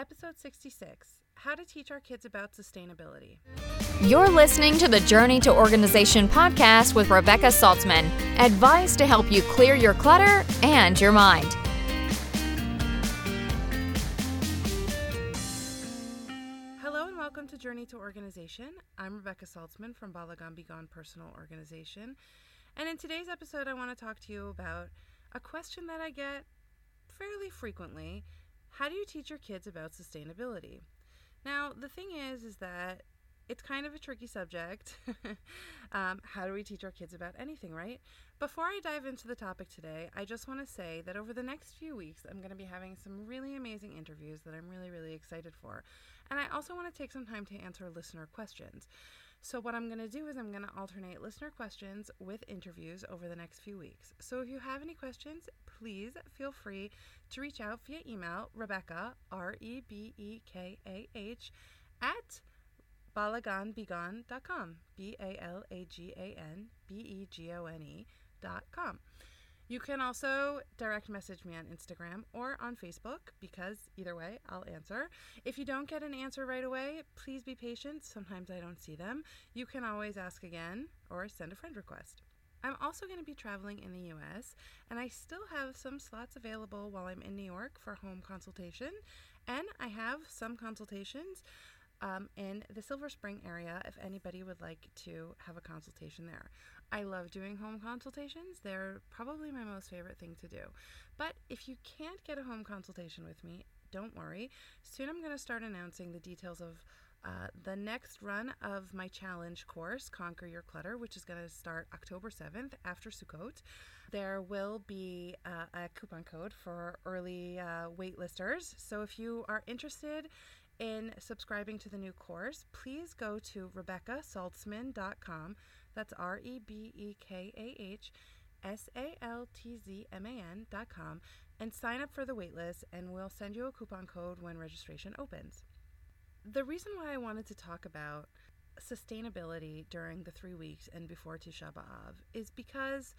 Episode 66, How to Teach Our Kids About Sustainability. You're listening to the Journey to Organization podcast with Rebecca Saltzman. Advice to help you clear your clutter and your mind. Hello and welcome to Journey to Organization. I'm Rebecca Saltzman from Balagan Be Gone Personal Organization. And in today's episode, I want to talk to you about a question that I get fairly frequently. How do you teach your kids about sustainability? Now, the thing is that it's kind of a tricky subject. How do we teach our kids about anything, right? Before I dive into the topic today, I just want to say that over the next few weeks, I'm going to be having some really amazing interviews that I'm really, really excited for. And I also want to take some time to answer listener questions. So what I'm going to do is I'm going to alternate listener questions with interviews over the next few weeks. So if you have any questions, please feel free to reach out via email, Rebecca, REBEKAH, at balaganbegone.com, BALAGANBEGONE.com. You can also direct message me on Instagram or on Facebook, because either way, I'll answer. If you don't get an answer right away, please be patient. Sometimes I don't see them. You can always ask again or send a friend request. I'm also going to be traveling in the U.S., and I still have some slots available while I'm in New York for home consultation, and I have some consultations in the Silver Spring area if anybody would like to have a consultation there. I love doing home consultations. They're probably my most favorite thing to do. But if you can't get a home consultation with me, don't worry. Soon I'm going to start announcing the details of the next run of my challenge course, Conquer Your Clutter, which is going to start October 7th after Sukkot. There will be a coupon code for early waitlisters. So if you are interested in subscribing to the new course, please go to RebeccaSaltzman.com. That's REBEKAHSALTZMAN.com and sign up for the waitlist, and we'll send you a coupon code when registration opens. The reason why I wanted to talk about sustainability during the 3 weeks and before Tisha B'Av is because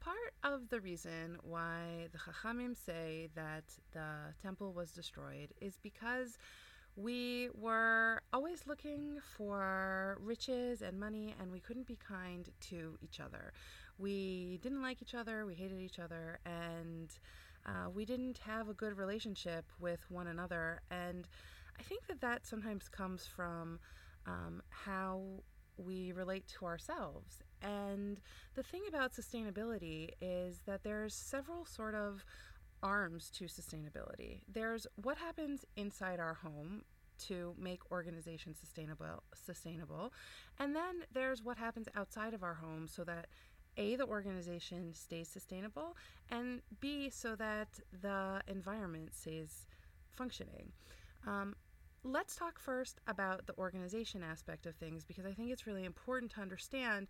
part of the reason why the Chachamim say that the temple was destroyed is because we were always looking for riches and money, and we couldn't be kind to each other. We didn't like each other, we hated each other, and we didn't have a good relationship with one another. And I think that sometimes comes from how we relate to ourselves. And the thing about sustainability is that there's several sort of arms to sustainability. There's what happens inside our home to make organization sustainable, and then there's what happens outside of our home so that A, the organization stays sustainable, and B, so that the environment stays functioning. Let's talk first about the organization aspect of things, because I think it's really important to understand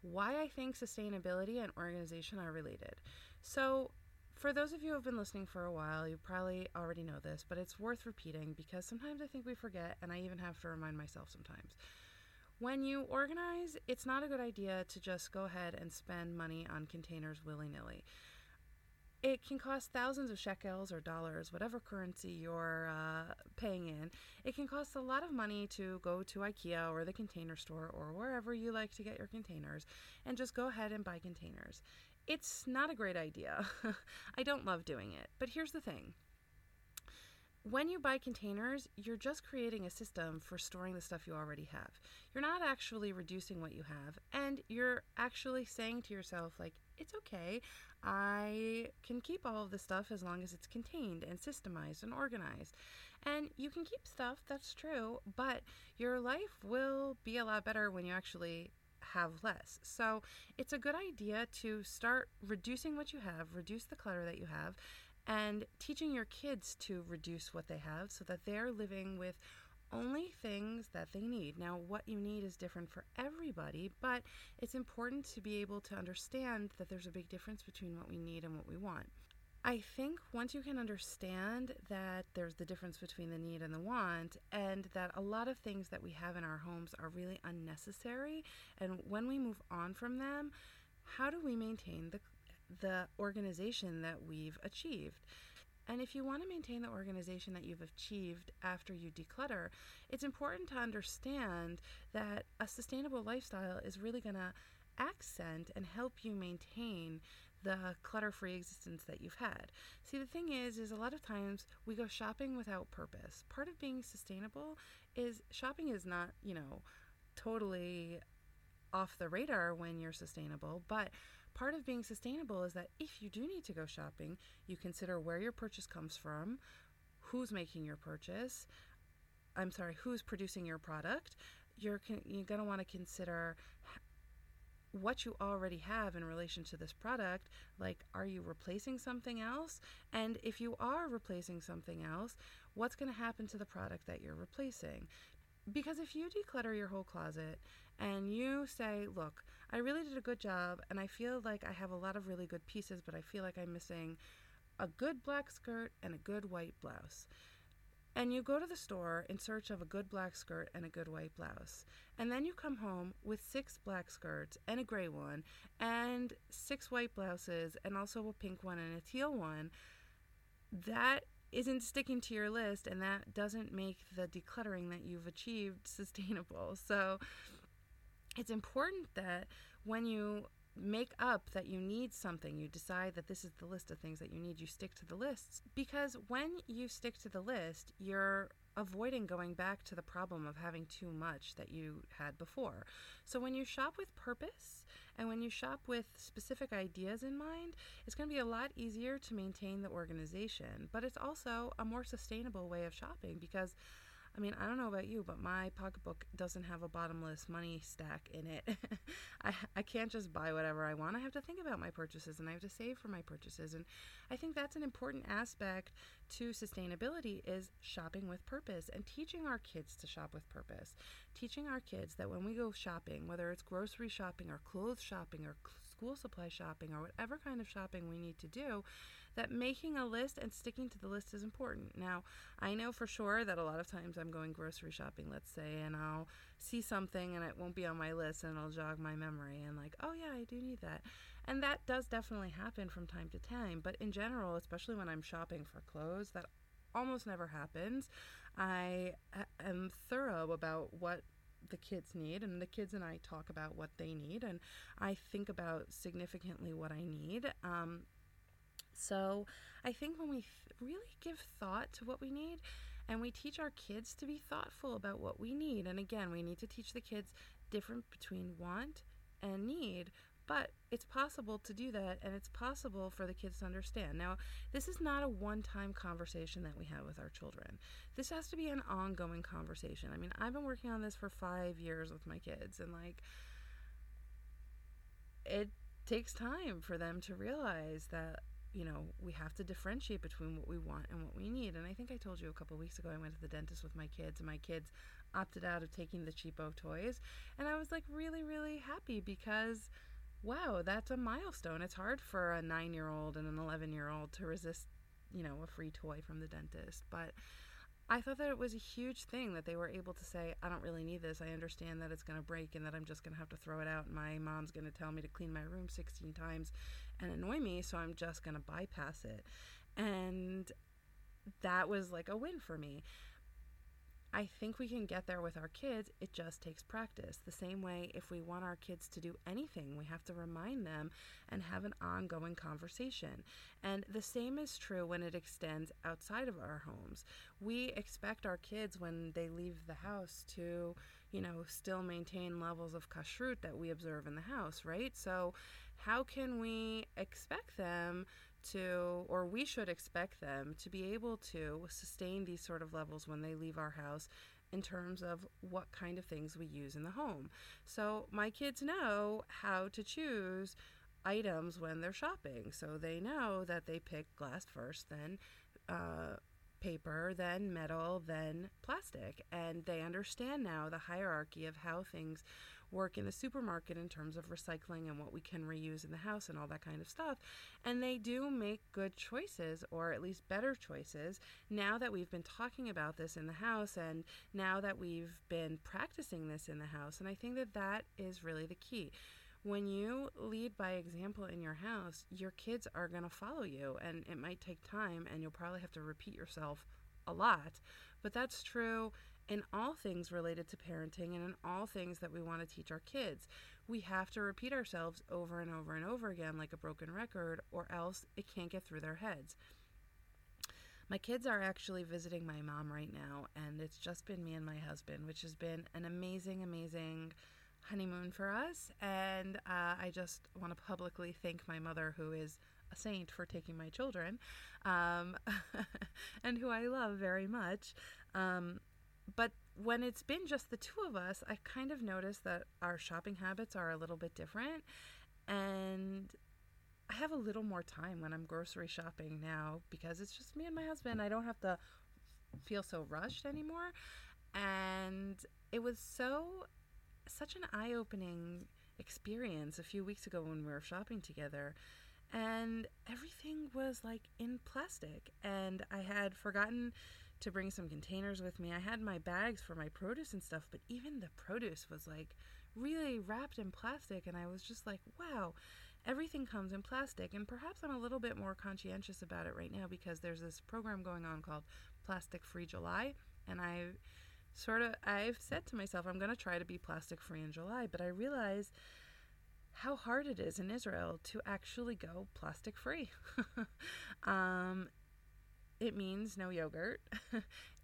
why I think sustainability and organization are related. So for those of you who have been listening for a while, you probably already know this, but it's worth repeating because sometimes I think we forget, and I even have to remind myself sometimes. When you organize, it's not a good idea to just go ahead and spend money on containers willy-nilly. It can cost thousands of shekels or dollars, whatever currency you're paying in. It can cost a lot of money to go to IKEA or the Container Store or wherever you like to get your containers and just go ahead and buy containers. It's not a great idea. I don't love doing it. But here's the thing. When you buy containers, you're just creating a system for storing the stuff you already have. You're not actually reducing what you have, and you're actually saying to yourself, like, it's okay. I can keep all of this stuff as long as it's contained and systemized and organized. And you can keep stuff, that's true, but your life will be a lot better when you actually have less. So it's a good idea to start reducing what you have, reduce the clutter that you have, and teaching your kids to reduce what they have so that they're living with only things that they need. Now, what you need is different for everybody, but it's important to be able to understand that there's a big difference between what we need and what we want. I think once you can understand that there's the difference between the need and the want, and that a lot of things that we have in our homes are really unnecessary, and when we move on from them, how do we maintain the organization that we've achieved? And if you want to maintain the organization that you've achieved after you declutter, it's important to understand that a sustainable lifestyle is really going to accent and help you maintain the clutter-free existence that you've had. See, the thing is a lot of times we go shopping without purpose. Part of being sustainable is shopping is not, totally off the radar when you're sustainable, but part of being sustainable is that if you do need to go shopping, you consider where your purchase comes from, who's making your purchase, who's producing your product. You're going to want to consider what you already have in relation to this product. Like, are you replacing something else? And if you are replacing something else, what's going to happen to the product that you're replacing? Because if you declutter your whole closet and you say, look, I really did a good job and I feel like I have a lot of really good pieces, but I feel like I'm missing a good black skirt and a good white blouse. And you go to the store in search of a good black skirt and a good white blouse. And then you come home with 6 black skirts and a gray one and 6 white blouses and also a pink one and a teal one. That isn't sticking to your list, and that doesn't make the decluttering that you've achieved sustainable. So it's important that when you make up that you need something, you decide that this is the list of things that you need, you stick to the lists. Because when you stick to the list, you're avoiding going back to the problem of having too much that you had before. So when you shop with purpose and when you shop with specific ideas in mind, it's going to be a lot easier to maintain the organization. But it's also a more sustainable way of shopping because, I don't know about you, but my pocketbook doesn't have a bottomless money stack in it. I can't just buy whatever I want. I have to think about my purchases and I have to save for my purchases. And I think that's an important aspect to sustainability is shopping with purpose and teaching our kids to shop with purpose. Teaching our kids that when we go shopping, whether it's grocery shopping or clothes shopping or school supply shopping or whatever kind of shopping we need to do, that making a list and sticking to the list is important. Now, I know for sure that a lot of times I'm going grocery shopping, let's say, and I'll see something and it won't be on my list and it'll jog my memory and like, oh yeah, I do need that. And that does definitely happen from time to time. But in general, especially when I'm shopping for clothes, that almost never happens. I am thorough about what the kids need, and the kids and I talk about what they need, and I think about significantly what I need. So I think when we really give thought to what we need and we teach our kids to be thoughtful about what we need, and again, we need to teach the kids different between want and need, but it's possible to do that, and it's possible for the kids to understand. Now, this is not a one-time conversation that we have with our children. This has to be an ongoing conversation. I've been working on this for 5 years with my kids, and it takes time for them to realize that we have to differentiate between what we want and what we need. And I think I told you a couple weeks ago, I went to the dentist with my kids, and my kids opted out of taking the cheapo toys. And I was really, really happy because, wow, that's a milestone. It's hard for a 9-year-old and an 11-year-old to resist, a free toy from the dentist. But I thought that it was a huge thing that they were able to say, I don't really need this. I understand that it's going to break and that I'm just going to have to throw it out. And my mom's going to tell me to clean my room 16 times and annoy me, so I'm just going to bypass it. And that was a win for me. I think we can get there with our kids. It just takes practice. The same way, if we want our kids to do anything, we have to remind them and have an ongoing conversation. And the same is true when it extends outside of our homes. We expect our kids, when they leave the house, to, still maintain levels of kashrut that we observe in the house, right? So how can we expect them we should expect them to be able to sustain these sort of levels when they leave our house in terms of what kind of things we use in the home. So my kids know how to choose items when they're shopping. So they know that they pick glass first, then paper, then metal, then plastic. And they understand now the hierarchy of how things work in the supermarket in terms of recycling and what we can reuse in the house and all that kind of stuff. And they do make good choices, or at least better choices, now that we've been talking about this in the house and now that we've been practicing this in the house. And I think that that is really the key. When you lead by example in your house, your kids are going to follow you, and it might take time, and you'll probably have to repeat yourself a lot, but that's true in all things related to parenting and in all things that we want to teach our kids. We have to repeat ourselves over and over and over again like a broken record, or else it can't get through their heads. My kids are actually visiting my mom right now, and it's just been me and my husband, which has been an amazing, amazing honeymoon for us. And I just want to publicly thank my mother, who is a saint, for taking my children, and who I love very much. But when it's been just the two of us, I've kind of noticed that our shopping habits are a little bit different, and I have a little more time when I'm grocery shopping now because it's just me and my husband. I don't have to feel so rushed anymore. And it was such an eye-opening experience a few weeks ago when we were shopping together, and everything was like in plastic, and I had forgotten to bring some containers with me. I had my bags for my produce and stuff, but even the produce was like really wrapped in plastic, and I was just like, wow, everything comes in plastic. And perhaps I'm a little bit more conscientious about it right now because there's this program going on called Plastic Free July, and I've said to myself, I'm going to try to be plastic free in July, but I realize how hard it is in Israel to actually go plastic free. It means no yogurt.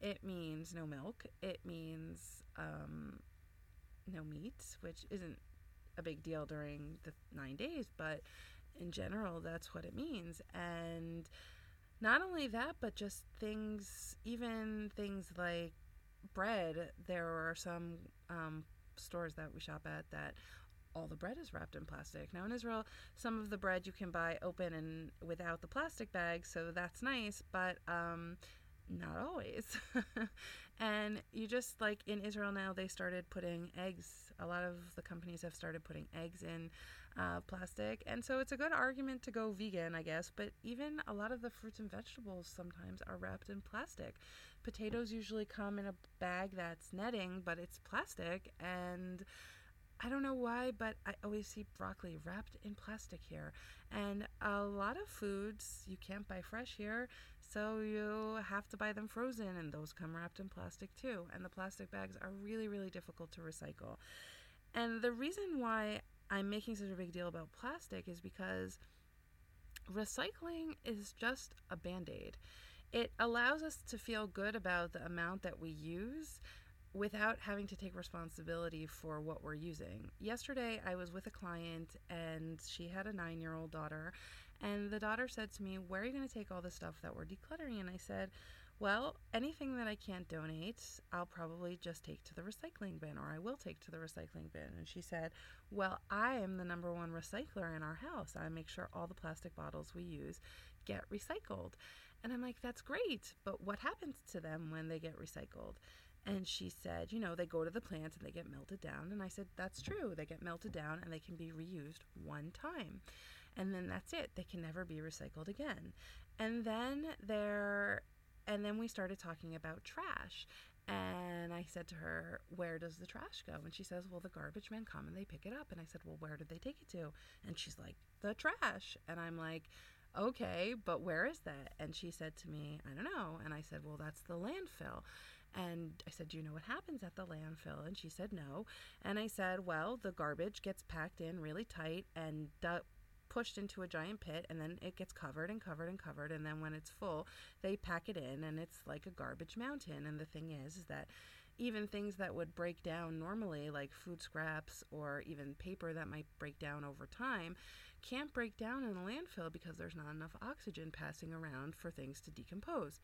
It means no milk. It means no meat, which isn't a big deal during the 9 days, but in general, that's what it means. And not only that, but just things like bread. There are some stores that we shop at that all the bread is wrapped in plastic. Now in Israel, some of the bread you can buy open and without the plastic bag, so that's nice, but not always. And you just, like in Israel now, they started putting eggs. A lot of the companies have started putting eggs in plastic. And so it's a good argument to go vegan, I guess. But even a lot of the fruits and vegetables sometimes are wrapped in plastic. Potatoes usually come in a bag that's netting, but it's plastic. And I don't know why, but I always see broccoli wrapped in plastic here. And a lot of foods you can't buy fresh here, so you have to buy them frozen, and those come wrapped in plastic too. And the plastic bags are really, really difficult to recycle. And the reason why I'm making such a big deal about plastic is because recycling is just a Band-Aid. It allows us to feel good about the amount that we use without having to take responsibility for what we're using. Yesterday, I was with a client, and she had a 9-year-old daughter, and the daughter said to me, where are you going to take all the stuff that we're decluttering? And I said, well, anything that I can't donate, I'll probably just take to the recycling bin, or I will take to the recycling bin. And she said, well, I am the number one recycler in our house. I make sure all the plastic bottles we use get recycled. And I'm like, that's great, but what happens to them when they get recycled? And she said, they go to the plant and they get melted down. And I said, that's true. They get melted down and they can be reused one time. And then that's it. They can never be recycled again. And then we started talking about trash. And I said to her, where does the trash go? And she says, well, the garbage men come and they pick it up. And I said, well, where did they take it to? And she's like, the trash. And I'm like, okay, but where is that? And she said to me, I don't know. And I said, well, that's the landfill. And I said, do you know what happens at the landfill? And she said, no. And I said, well, the garbage gets packed in really tight and pushed into a giant pit, and then it gets covered and covered and covered. And then when it's full, they pack it in, and it's like a garbage mountain. And the thing is that even things that would break down normally, like food scraps or even paper that might break down over time, can't break down in the landfill because there's not enough oxygen passing around for things to decompose.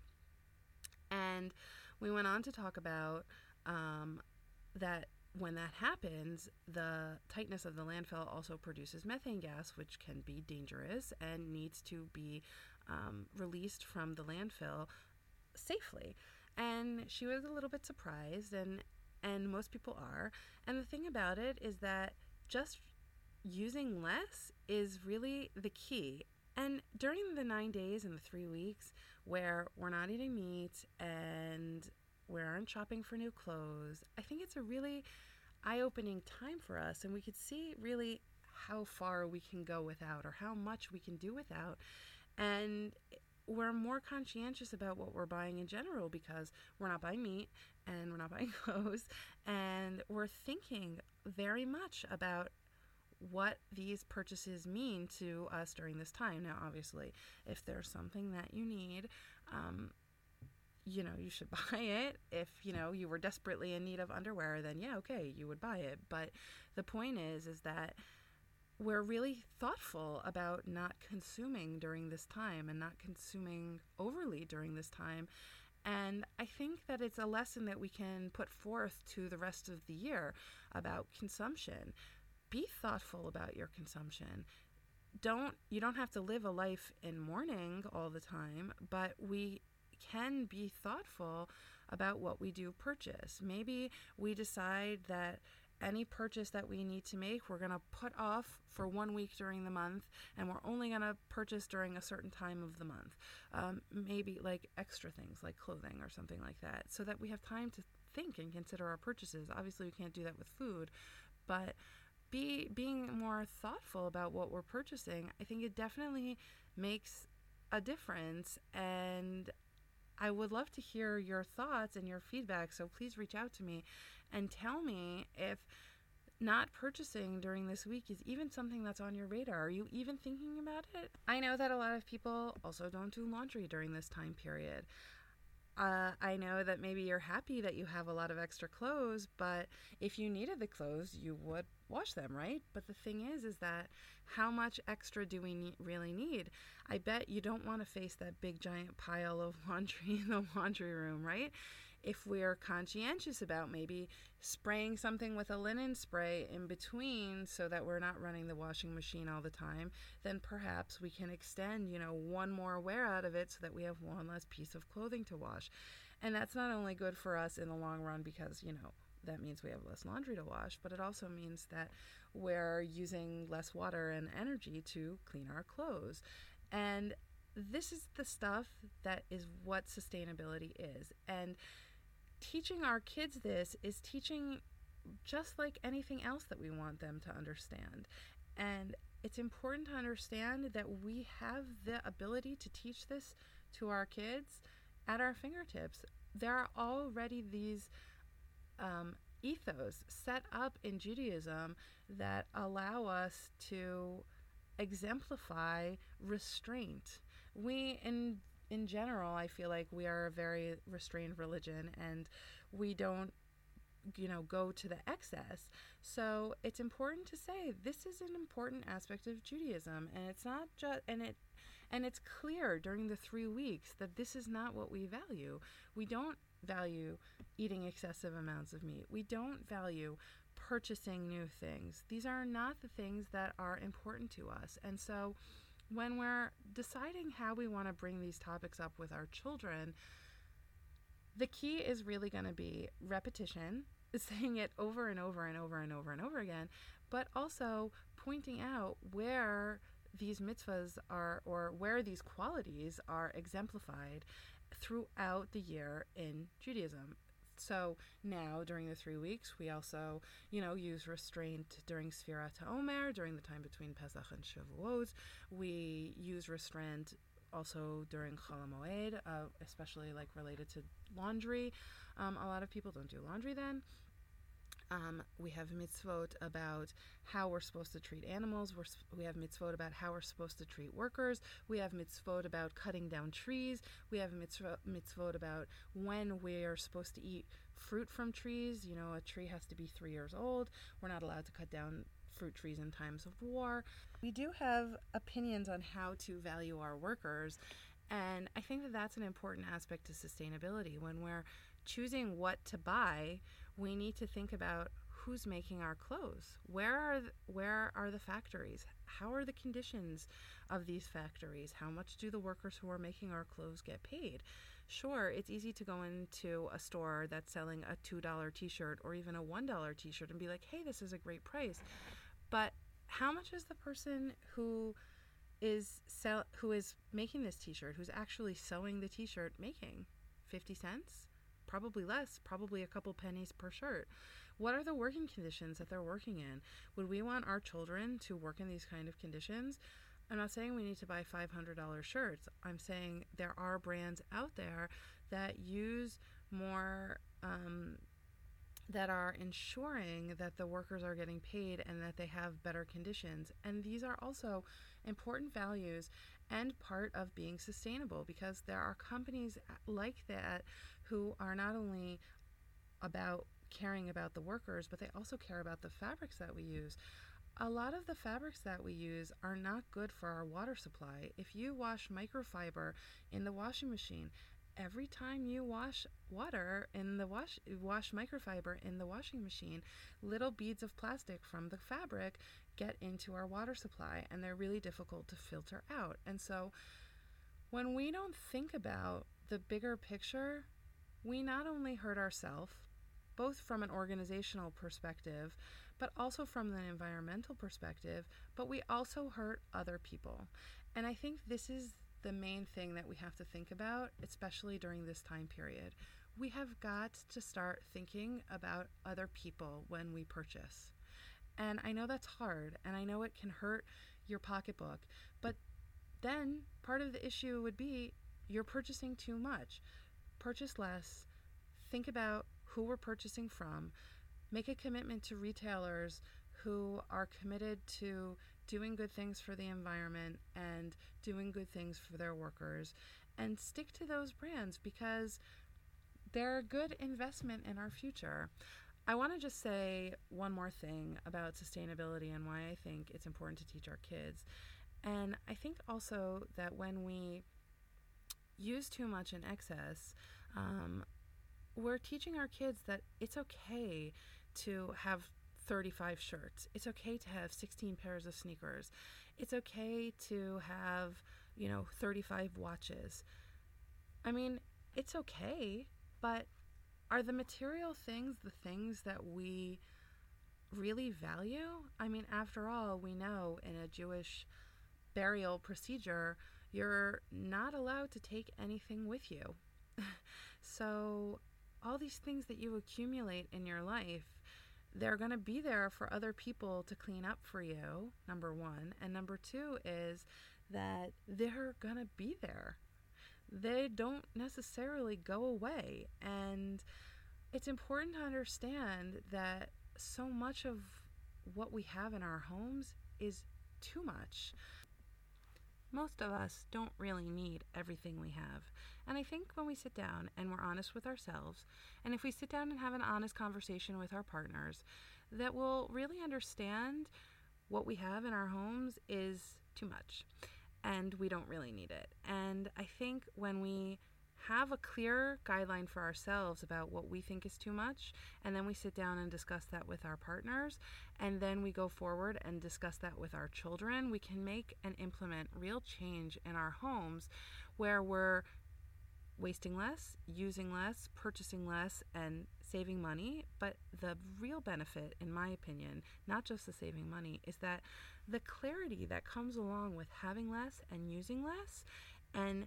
And we went on to talk about that when that happens, the tightness of the landfill also produces methane gas, which can be dangerous and needs to be released from the landfill safely. And she was a little bit surprised, and most people are. And the thing about it is that just using less is really the key. And during the 9 days and the 3 weeks where we're not eating meat and we aren't shopping for new clothes, I think it's a really eye-opening time for us, and we could see really how far we can go without or how much we can do without. And we're more conscientious about what we're buying in general because we're not buying meat and we're not buying clothes. And we're thinking very much about what these purchases mean to us during this time. Now, obviously, if there's something that you need, you know, you should buy it. If, you know, you were desperately in need of underwear, then yeah, okay, you would buy it. But the point is that we're really thoughtful about not consuming during this time and not consuming overly during this time. And I think that it's a lesson that we can put forth to the rest of the year about consumption. Be thoughtful about your consumption. You don't have to live a life in mourning all the time, but we can be thoughtful about what we do purchase. Maybe we decide that any purchase that we need to make, we're going to put off for 1 week during the month, and we're only going to purchase during a certain time of the month. Maybe like extra things like clothing or something like that, so that we have time to think and consider our purchases. Obviously, we can't do that with food, but being more thoughtful about what we're purchasing, I think it definitely makes a difference. And I would love to hear your thoughts and your feedback, so please reach out to me and tell me if not purchasing during this week is even something that's on your radar. Are you even thinking about it? I know that a lot of people also don't do laundry during this time period. I know that maybe you're happy that you have a lot of extra clothes, but if you needed the clothes, you would wash them, right? But the thing is that how much extra do we really need? I bet you don't want to face that big giant pile of laundry in the laundry room, right? If we're conscientious about maybe spraying something with a linen spray in between so that we're not running the washing machine all the time, then perhaps we can extend, one more wear out of it so that we have one less piece of clothing to wash. And that's not only good for us in the long run because, that means we have less laundry to wash, but it also means that we're using less water and energy to clean our clothes. And this is the stuff that is what sustainability is. And teaching our kids this is teaching just like anything else that we want them to understand. And it's important to understand that we have the ability to teach this to our kids at our fingertips. There are already these ethos set up in Judaism that allow us to exemplify restraint. In general, I feel like we are a very restrained religion, and we don't, go to the excess. So it's important to say this is an important aspect of Judaism, and it's not just and it's clear during the 3 weeks that this is not what we value. We don't value eating excessive amounts of meat. We don't value purchasing new things. These are not the things that are important to us. And so when we're deciding how we want to bring these topics up with our children, the key is really going to be repetition, saying it over and over and over and over and over again, but also pointing out where these mitzvahs are, or where these qualities are exemplified throughout the year in Judaism. So now during the 3 weeks, we also, use restraint during Sefirat HaOmer, during the time between Pesach and Shavuot. We use restraint also during Chol Hamoed, especially related to laundry. A lot of people don't do laundry then. We have mitzvot about how we're supposed to treat animals. We have mitzvot about how we're supposed to treat workers. We have mitzvot about cutting down trees. We have mitzvot about when we're supposed to eat fruit from trees. A tree has to be 3 years old. We're not allowed to cut down fruit trees in times of war. We do have opinions on how to value our workers. And I think that that's an important aspect to sustainability. When we're choosing what to buy, we need to think about who's making our clothes. Where are the factories? How are the conditions of these factories? How much do the workers who are making our clothes get paid? Sure, it's easy to go into a store that's selling a $2 t-shirt or even a $1 t-shirt and be like, hey, this is a great price. But how much is the person who is making this t-shirt, who's actually sewing the t-shirt, making? 50 cents? probably less, probably a couple pennies per shirt. What are the working conditions that they're working in? Would we want our children to work in these kind of conditions? I'm not saying we need to buy $500 shirts. I'm saying there are brands out there that use more, that are ensuring that the workers are getting paid and that they have better conditions. And these are also important values and part of being sustainable, because there are companies like that who are not only about caring about the workers, but they also care about the fabrics that we use. A lot of the fabrics that we use are not good for our water supply. If you wash microfiber in the washing machine, every time you wash water in the wash microfiber in the washing machine, little beads of plastic from the fabric get into our water supply, and they're really difficult to filter out. And so when we don't think about the bigger picture, we not only hurt ourselves, both from an organizational perspective, but also from an environmental perspective, but we also hurt other people. And I think this is the main thing that we have to think about, especially during this time period. We have got to start thinking about other people when we purchase. And I know that's hard, and I know it can hurt your pocketbook, but then part of the issue would be you're purchasing too much. Purchase less, think about who we're purchasing from, make a commitment to retailers who are committed to doing good things for the environment and doing good things for their workers, and stick to those brands because they're a good investment in our future. I want to just say one more thing about sustainability and why I think it's important to teach our kids. And I think also that when we use too much in excess, we're teaching our kids that it's okay to have 35 shirts. It's okay to have 16 pairs of sneakers. It's okay to have, 35 watches. I mean, it's okay, but are the material things the things that we really value? I mean, after all, we know in a Jewish burial procedure, you're not allowed to take anything with you. So all these things that you accumulate in your life, they're going to be there for other people to clean up for you, number one. And number two is that they're going to be there. They don't necessarily go away. And it's important to understand that so much of what we have in our homes is too much. Most of us don't really need everything we have. And I think when we sit down and we're honest with ourselves, and if we sit down and have an honest conversation with our partners, that we'll really understand what we have in our homes is too much and we don't really need it. And I think when we have a clear guideline for ourselves about what we think is too much, and then we sit down and discuss that with our partners, and then we go forward and discuss that with our children, we can make and implement real change in our homes where we're wasting less, using less, purchasing less, and saving money. But the real benefit, in my opinion, not just the saving money, is that the clarity that comes along with having less and using less and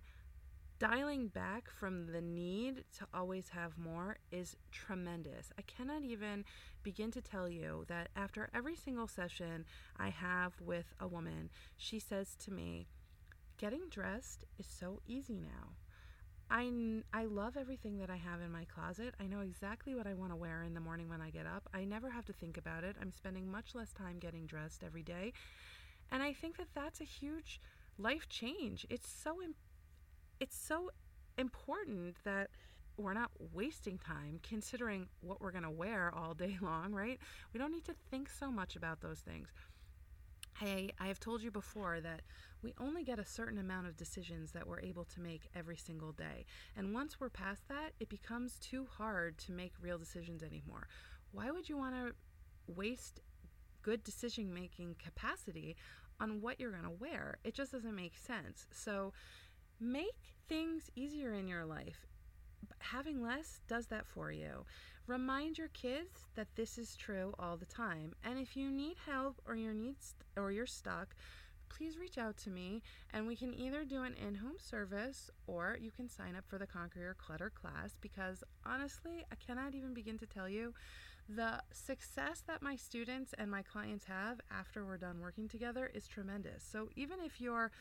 dialing back from the need to always have more is tremendous. I cannot even begin to tell you that after every single session I have with a woman, she says to me, "Getting dressed is so easy now. I love everything that I have in my closet. I know exactly what I want to wear in the morning when I get up. I never have to think about it. I'm spending much less time getting dressed every day." And I think that that's a huge life change. It's so important that we're not wasting time considering what we're going to wear all day long, right? We don't need to think so much about those things. I have told you before that we only get a certain amount of decisions that we're able to make every single day. And once we're past that, it becomes too hard to make real decisions anymore. Why would you want to waste good decision-making capacity on what you're going to wear? It just doesn't make sense. So make things easier in your life. Having less does that for you. Remind your kids that this is true all the time. And if you need help or you're stuck, please reach out to me, and we can either do an in-home service or you can sign up for the Conquer Your Clutter class, because honestly, I cannot even begin to tell you the success that my students and my clients have after we're done working together is tremendous. So even if you're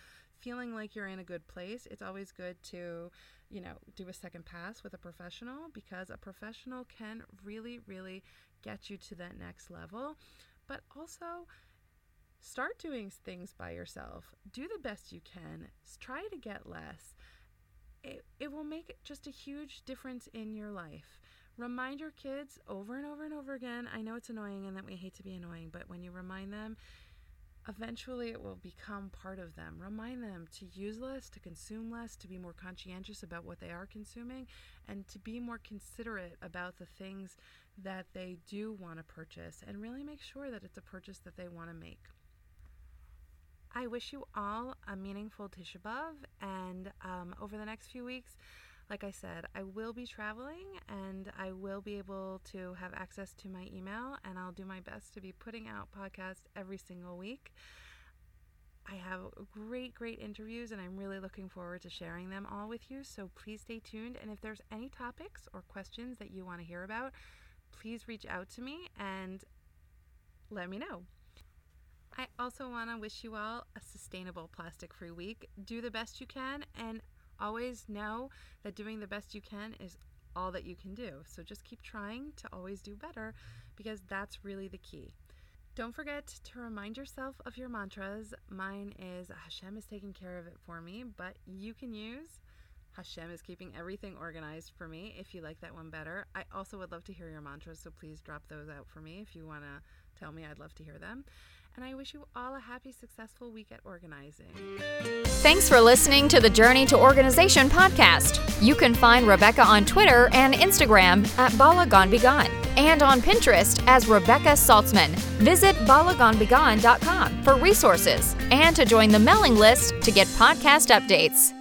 feeling like you're in a good place, it's always good to, you know, do a second pass with a professional, because a professional can really, really get you to that next level. But also, start doing things by yourself. Do the best you can. Try to get less. It will make just a huge difference in your life. Remind your kids over and over and over again. I know it's annoying and that we hate to be annoying, but when you remind them, eventually it will become part of them. Remind them to use less, to consume less, to be more conscientious about what they are consuming, and to be more considerate about the things that they do want to purchase, and really make sure that it's a purchase that they want to make. I wish you all a meaningful Tisha B'Av, and over the next few weeks, like I said, I will be traveling and I will be able to have access to my email, and I'll do my best to be putting out podcasts every single week. I have great interviews, and I'm really looking forward to sharing them all with you, so please stay tuned. And if there's any topics or questions that you want to hear about, please reach out to me and let me know. I also want to wish you all a sustainable plastic-free week. Do the best you can, and always know that doing the best you can is all that you can do. So just keep trying to always do better, because that's really the key. Don't forget to remind yourself of your mantras. Mine is, Hashem is taking care of it for me, but you can use, Hashem is keeping everything organized for me, if you like that one better. I also would love to hear your mantras, so please drop those out for me if you want to tell me. I'd love to hear them. And I wish you all a happy, successful week at organizing. Thanks for listening to the Journey to Organization podcast. You can find Rebecca on Twitter and Instagram at Balagan Be Gone, and on Pinterest as Rebecca Saltzman. Visit balaganbegon.com for resources and to join the mailing list to get podcast updates.